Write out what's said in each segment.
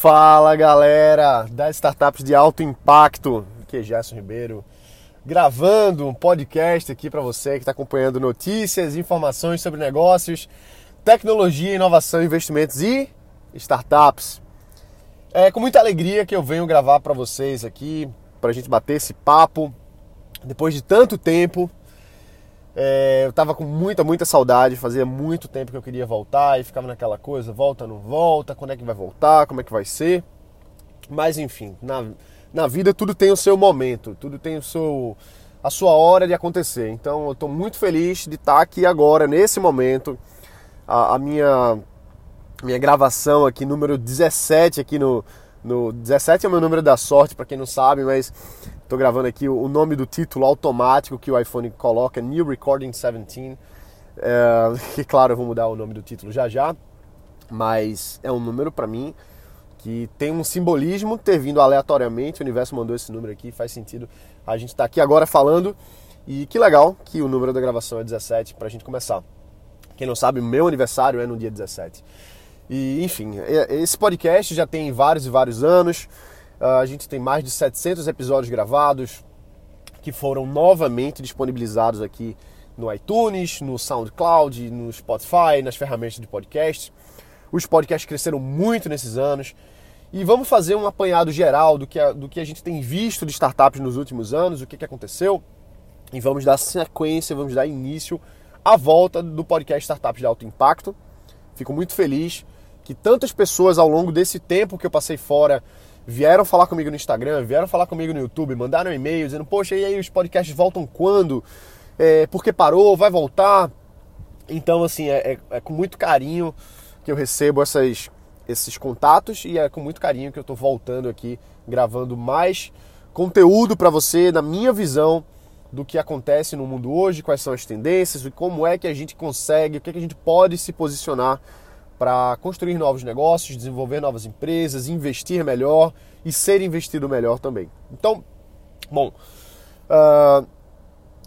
Fala galera das startups de alto impacto, aqui é Gerson Ribeiro, gravando um podcast aqui para você que está acompanhando notícias, informações sobre negócios, tecnologia, inovação, investimentos e startups. É com muita alegria que eu venho gravar para vocês aqui, para a gente bater esse papo, depois de tanto tempo. Eu estava com muita saudade, fazia muito tempo que eu queria voltar e ficava naquela coisa, volta, não volta, quando é que vai voltar, como é que vai ser. Mas enfim, na vida tudo tem o seu momento, tudo tem a sua hora de acontecer. Então eu estou muito feliz de estar aqui agora, nesse momento, a minha gravação aqui, número 17 aqui no 17 é o meu número da sorte, para quem não sabe, mas estou gravando aqui o nome do título automático que o iPhone coloca, New Recording 17, que claro, eu vou mudar o nome do título já, mas é um número para mim que tem um simbolismo, ter vindo aleatoriamente, o universo mandou esse número aqui, faz sentido a gente estar aqui agora falando, e que legal que o número da gravação é 17 para a gente começar. Quem não sabe, meu aniversário é no dia 17. E, enfim, esse podcast já tem vários e vários anos, a gente tem mais de 700 episódios gravados, que foram novamente disponibilizados aqui no iTunes, no SoundCloud, no Spotify, nas ferramentas de podcast. Os podcasts cresceram muito nesses anos, e vamos fazer um apanhado geral do que a gente tem visto de startups nos últimos anos, o que aconteceu, e vamos dar sequência, vamos dar início à volta do podcast Startups de Alto Impacto. Fico muito feliz que tantas pessoas ao longo desse tempo que eu passei fora vieram falar comigo no Instagram, vieram falar comigo no YouTube, mandaram e-mail dizendo, poxa, e aí os podcasts voltam quando? Porque parou? Vai voltar? Então, assim, é com muito carinho que eu recebo esses contatos e é com muito carinho que eu estou voltando aqui, gravando mais conteúdo para você, na minha visão, do que acontece no mundo hoje, quais são as tendências, e como é que a gente consegue, o que é que a gente pode se posicionar para construir novos negócios, desenvolver novas empresas, investir melhor e ser investido melhor também. Então, bom,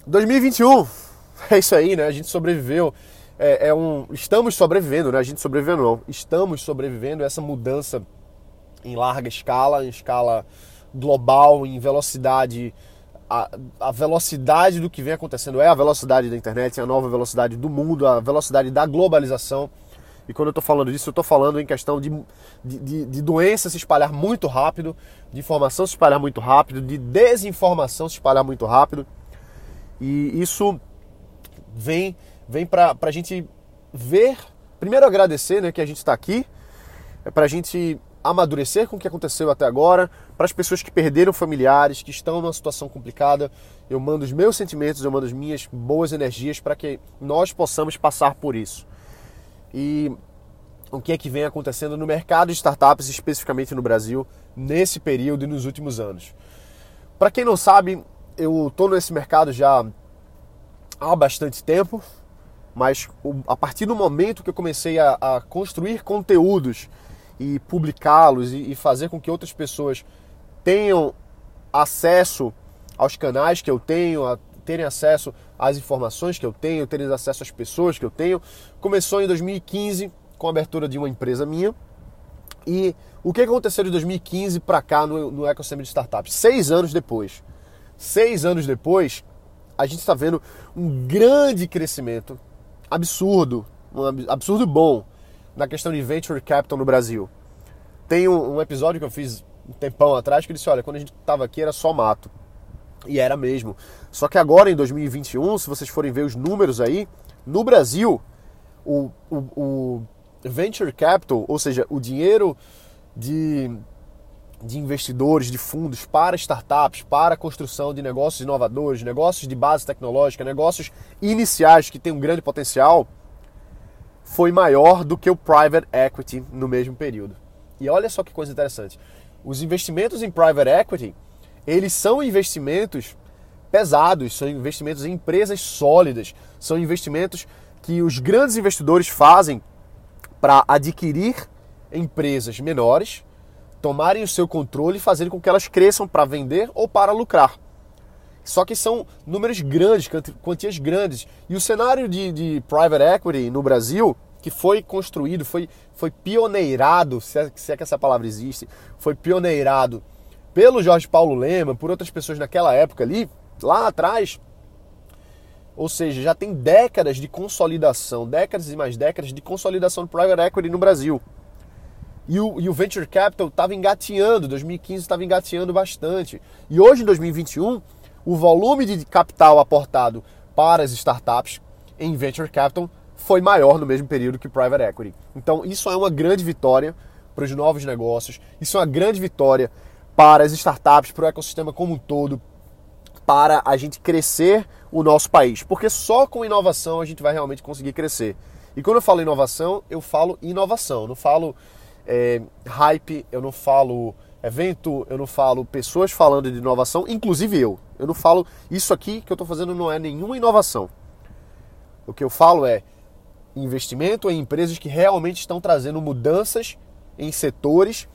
2021, é isso aí, né? A gente sobreviveu, estamos sobrevivendo, né? A gente sobreviveu não, estamos sobrevivendo a essa mudança em larga escala, em escala global, em velocidade. A velocidade do que vem acontecendo é a velocidade da internet, é a nova velocidade do mundo, a velocidade da globalização. E quando eu estou falando disso, eu estou falando em questão de doença se espalhar muito rápido, de informação se espalhar muito rápido, de desinformação se espalhar muito rápido. E isso vem para a gente ver, primeiro agradecer, né, que a gente está aqui, para a gente amadurecer com o que aconteceu até agora, para as pessoas que perderam familiares, que estão numa situação complicada. Eu mando os meus sentimentos, eu mando as minhas boas energias para que nós possamos passar por isso. E o que é que vem acontecendo no mercado de startups, especificamente no Brasil, nesse período e nos últimos anos? Para quem não sabe, eu estou nesse mercado já há bastante tempo, mas a partir do momento que eu comecei a construir conteúdos e publicá-los e fazer com que outras pessoas tenham acesso aos canais que eu tenho, terem acesso às informações que eu tenho, terem acesso às pessoas que eu tenho. Começou em 2015 com a abertura de uma empresa minha. E o que aconteceu de 2015 para cá no ecossistema de startups? 6 anos depois. 6 anos depois, a gente está vendo um grande crescimento absurdo, um absurdo bom, na questão de Venture Capital no Brasil. Tem um episódio que eu fiz um tempão atrás que disse, olha, quando a gente estava aqui era só mato. E era mesmo. Só que agora, em 2021, se vocês forem ver os números aí, no Brasil, o Venture Capital, ou seja, o dinheiro de investidores, de fundos para startups, para a construção de negócios inovadores, negócios de base tecnológica, negócios iniciais que têm um grande potencial, foi maior do que o Private Equity no mesmo período. E olha só que coisa interessante. Os investimentos em Private Equity, eles são investimentos pesados, são investimentos em empresas sólidas, são investimentos que os grandes investidores fazem para adquirir empresas menores, tomarem o seu controle e fazerem com que elas cresçam para vender ou para lucrar. Só que são números grandes, quantias grandes. E o cenário de Private Equity no Brasil que foi construído, foi pioneirado, se é que essa palavra existe, foi pioneirado pelo Jorge Paulo Lemann, por outras pessoas naquela época ali, lá atrás. Ou seja, já tem décadas de consolidação, décadas e mais décadas de consolidação do private equity no Brasil. E o venture capital estava engatinhando, 2015 estava engatinhando bastante. E hoje, em 2021, o volume de capital aportado para as startups em venture capital foi maior no mesmo período que private equity. Então, isso é uma grande vitória para os novos negócios, isso é uma grande vitória para as startups, para o ecossistema como um todo, para a gente crescer o nosso país. Porque só com inovação a gente vai realmente conseguir crescer. E quando eu falo inovação, eu não falo hype, eu não falo evento, eu não falo pessoas falando de inovação, inclusive eu não falo, isso aqui que eu estou fazendo não é nenhuma inovação. O que eu falo é investimento em empresas que realmente estão trazendo mudanças em setores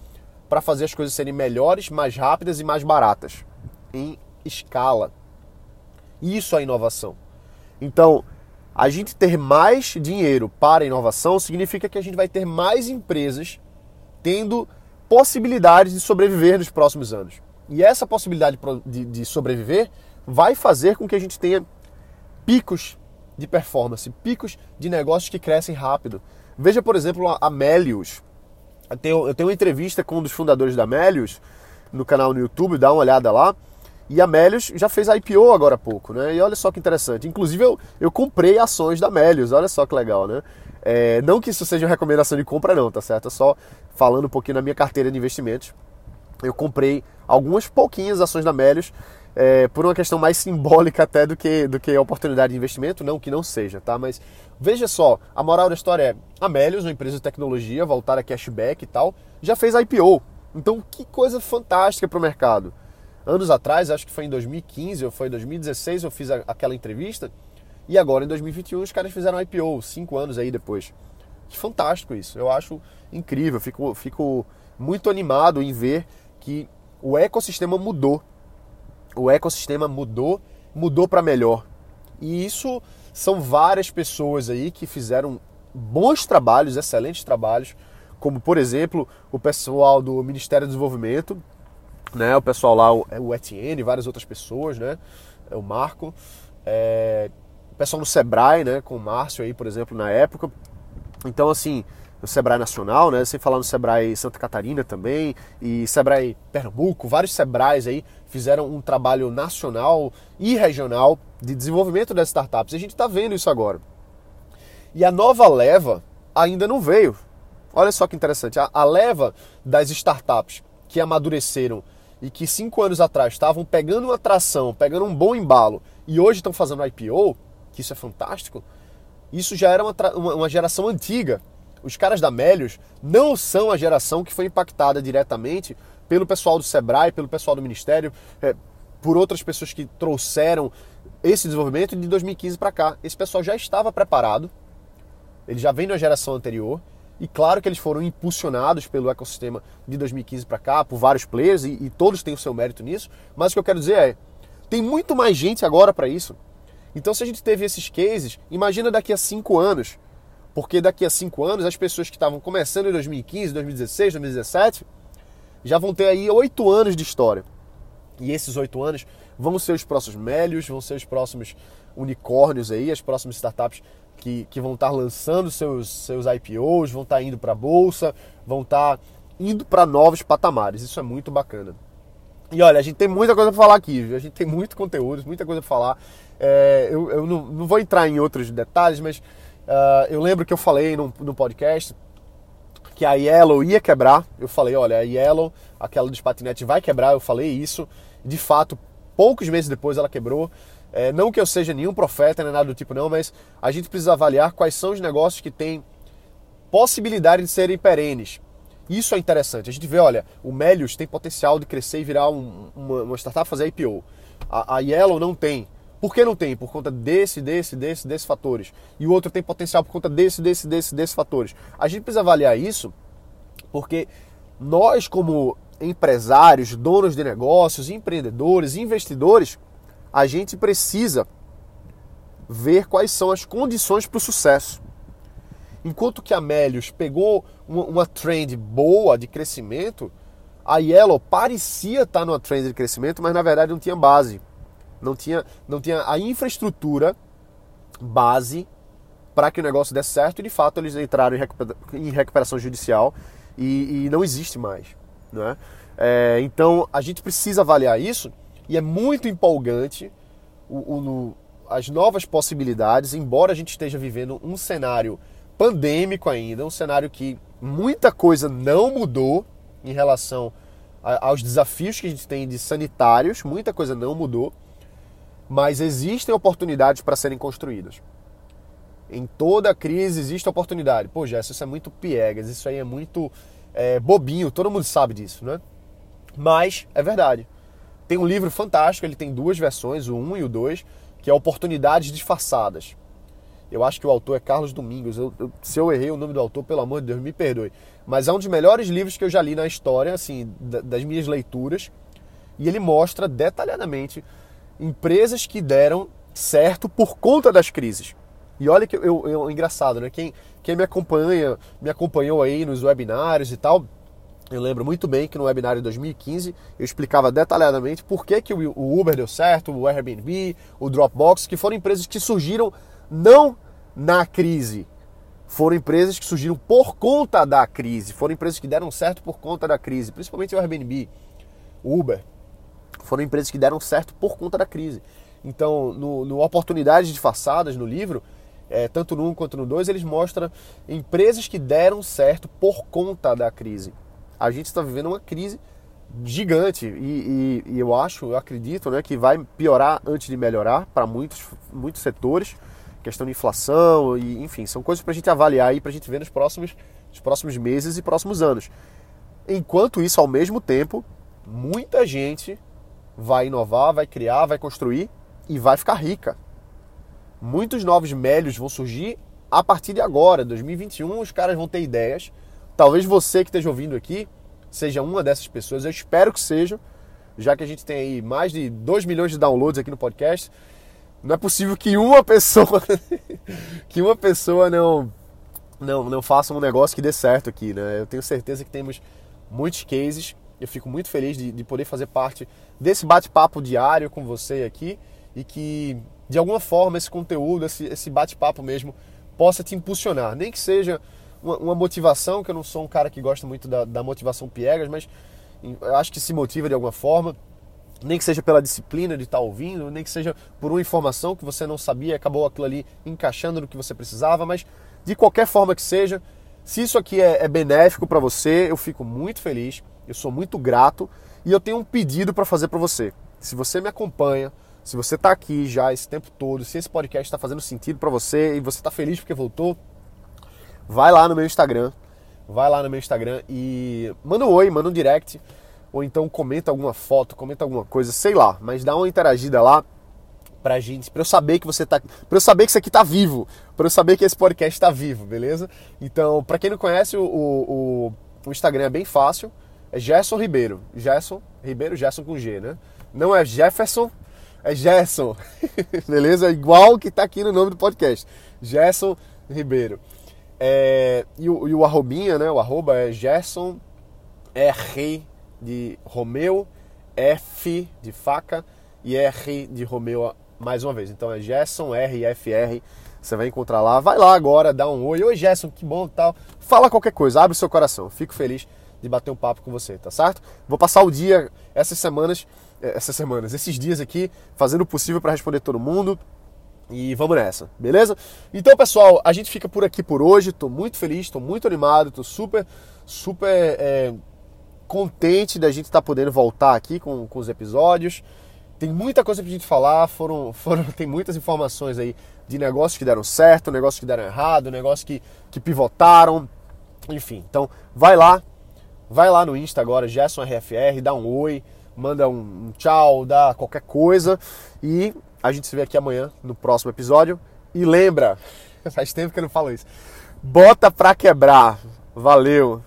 para fazer as coisas serem melhores, mais rápidas e mais baratas, em escala. Isso é inovação. Então, a gente ter mais dinheiro para inovação significa que a gente vai ter mais empresas tendo possibilidades de sobreviver nos próximos anos. E essa possibilidade de sobreviver vai fazer com que a gente tenha picos de performance, picos de negócios que crescem rápido. Veja, por exemplo, a Méliuz. Eu tenho uma entrevista com um dos fundadores da Méliuz no canal no YouTube, dá uma olhada lá. E a Méliuz já fez a IPO agora há pouco, né? E olha só que interessante. Inclusive, eu comprei ações da Méliuz, olha só que legal, né? Não que isso seja uma recomendação de compra não, tá certo? É só falando um pouquinho na minha carteira de investimentos. Eu comprei algumas pouquinhas ações da Méliuz por uma questão mais simbólica até do que a oportunidade de investimento, não que não seja, tá? Mas veja só, a moral da história é a Méliuz, uma empresa de tecnologia, voltada a cashback e tal, já fez a IPO. Então, que coisa fantástica para o mercado. Anos atrás, acho que foi em 2015 ou foi em 2016, eu fiz aquela entrevista. E agora, em 2021, os caras fizeram IPO, 5 anos aí depois. Fantástico isso, eu acho incrível. Fico muito animado em ver que o ecossistema mudou. O ecossistema mudou para melhor. E isso são várias pessoas aí que fizeram bons trabalhos, excelentes trabalhos, como, por exemplo, o pessoal do Ministério do Desenvolvimento, né, o pessoal lá, o Etienne, várias outras pessoas, né, o Marco, o pessoal no Sebrae, né, com o Márcio aí, por exemplo, na época. Então, assim, o Sebrae Nacional, né, sem falar no Sebrae Santa Catarina também, e Sebrae Pernambuco, vários Sebraes aí fizeram um trabalho nacional e regional de desenvolvimento das startups, e a gente está vendo isso agora. E a nova leva ainda não veio. Olha só que interessante, a leva das startups que amadureceram e que 5 anos atrás estavam pegando uma atração, pegando um bom embalo, e hoje estão fazendo IPO, que isso é fantástico, isso já era uma geração antiga. Os caras da Méliuz não são a geração que foi impactada diretamente pelo pessoal do Sebrae, pelo pessoal do Ministério, por outras pessoas que trouxeram esse desenvolvimento de 2015 para cá. Esse pessoal já estava preparado, ele já vem de uma geração anterior, e claro que eles foram impulsionados pelo ecossistema de 2015 para cá, por vários players, e todos têm o seu mérito nisso, mas o que eu quero dizer é, tem muito mais gente agora para isso. Então, se a gente teve esses cases, imagina daqui a 5 anos, porque daqui a 5 anos as pessoas que estavam começando em 2015, 2016, 2017, já vão ter aí 8 anos de história. E esses 8 anos vão ser os próximos Méliuz, vão ser os próximos unicórnios aí, as próximas startups que vão estar lançando seus IPOs, vão estar indo para a bolsa, vão estar indo para novos patamares. Isso é muito bacana. E olha, a gente tem muita coisa para falar aqui, viu? A gente tem muito conteúdo, muita coisa para falar. Eu não vou entrar em outros detalhes, mas eu lembro que eu falei no podcast que a Yellow ia quebrar. Eu falei, olha, a Yellow, aquela dos patinetes, vai quebrar. Eu falei isso. De fato, poucos meses depois ela quebrou. Não que eu seja nenhum profeta, nem nada do tipo não, mas a gente precisa avaliar quais são os negócios que têm possibilidade de serem perenes. Isso é interessante. A gente vê, olha, o Méliuz tem potencial de crescer e virar uma startup, fazer IPO. A Yellow não tem. Por que não tem? Por conta desses fatores. E o outro tem potencial por conta desses fatores. A gente precisa avaliar isso porque nós, como empresários, donos de negócios, empreendedores, investidores, a gente precisa ver quais são as condições para o sucesso. Enquanto que a Méliuz pegou uma trend boa de crescimento, a Yellow parecia estar numa trend de crescimento, mas na verdade não tinha base. Não tinha a infraestrutura base para que o negócio desse certo, e de fato eles entraram em recuperação judicial e não existe mais, né? Então a gente precisa avaliar isso, e é muito empolgante as novas possibilidades, embora a gente esteja vivendo um cenário pandêmico ainda, um cenário que muita coisa não mudou em relação aos desafios que a gente tem de sanitários, muita coisa não mudou, mas existem oportunidades para serem construídas. Em toda crise existe oportunidade. Pô, Gerson, isso é muito piegas, isso aí é muito bobinho, todo mundo sabe disso, né? Mas é verdade. Tem um livro fantástico, ele tem duas versões, o 1 e o 2, que é Oportunidades Disfarçadas. Eu acho que o autor é Carlos Domingos. Se eu errei o nome do autor, pelo amor de Deus, me perdoe. Mas é um dos melhores livros que eu já li na história, assim, das minhas leituras. E ele mostra detalhadamente empresas que deram certo por conta das crises. E olha que engraçado, né? Quem me acompanhou aí nos webinários e tal, eu lembro muito bem que no webinário de 2015 eu explicava detalhadamente por que o Uber deu certo, o Airbnb, o Dropbox, que foram empresas que surgiram não na crise, foram empresas que surgiram por conta da crise, foram empresas que deram certo por conta da crise, principalmente o Airbnb, o Uber, foram empresas que deram certo por conta da crise. Então, no Oportunidades Disfarçadas, no livro, tanto no 1 quanto no 2, eles mostram empresas que deram certo por conta da crise. A gente está vivendo uma crise gigante e eu acredito, né, que vai piorar antes de melhorar para muitos setores, questão de inflação, e, enfim, são coisas para a gente avaliar e para a gente ver nos próximos meses e próximos anos. Enquanto isso, ao mesmo tempo, muita gente vai inovar, vai criar, vai construir e vai ficar rica. Muitos novos Méliuz vão surgir a partir de agora, 2021, os caras vão ter ideias. Talvez você que esteja ouvindo aqui seja uma dessas pessoas, eu espero que seja, já que a gente tem aí mais de 2 milhões de downloads aqui no podcast. Não é possível que uma pessoa não faça um negócio que dê certo aqui, né? Eu tenho certeza que temos muitos cases, eu fico muito feliz de poder fazer parte desse bate-papo diário com você aqui, e que de alguma forma esse conteúdo, esse bate-papo mesmo, possa te impulsionar. Nem que seja uma motivação, que eu não sou um cara que gosta muito da motivação piegas, mas eu acho que se motiva de alguma forma, nem que seja pela disciplina de estar ouvindo, nem que seja por uma informação que você não sabia e acabou aquilo ali encaixando no que você precisava, mas de qualquer forma que seja, se isso aqui é benéfico para você, eu fico muito feliz, eu sou muito grato, e eu tenho um pedido para fazer para você. Se você me acompanha, se você está aqui já esse tempo todo, se esse podcast está fazendo sentido para você e você está feliz porque voltou, vai lá no meu Instagram e manda um oi, manda um direct, ou então comenta alguma foto, comenta alguma coisa, sei lá, mas dá uma interagida lá pra gente, pra eu saber que você tá, pra eu saber que isso aqui tá vivo, pra eu saber que esse podcast tá vivo, beleza? Então, pra quem não conhece, o Instagram é bem fácil, é Gerson Ribeiro, Gerson com G, né? Não é Jefferson, é Gerson, beleza? Igual que tá aqui no nome do podcast, Gerson Ribeiro. E o arrobinha, né? O arroba é Gerson R de Romeu, F de faca e R de Romeu mais uma vez. Então é Gerson RFR, você vai encontrar lá. Vai lá agora, dá um oi. Oi, Gerson, que bom, tal. Fala qualquer coisa, abre o seu coração. Fico feliz de bater um papo com você, tá certo? Vou passar o dia, esses dias aqui, fazendo o possível para responder todo mundo. E vamos nessa, beleza? Então, pessoal, a gente fica por aqui por hoje. Tô muito feliz, tô muito animado, tô super contente da gente estar podendo voltar aqui com os episódios. Tem muita coisa pra gente falar, tem muitas informações aí de negócios que deram certo, negócios que deram errado, negócios que pivotaram, enfim. Então, vai lá no Insta agora, Gerson RFR, dá um oi, manda um tchau, dá qualquer coisa, e a gente se vê aqui amanhã no próximo episódio. E lembra, faz tempo que eu não falo isso, bota pra quebrar. Valeu!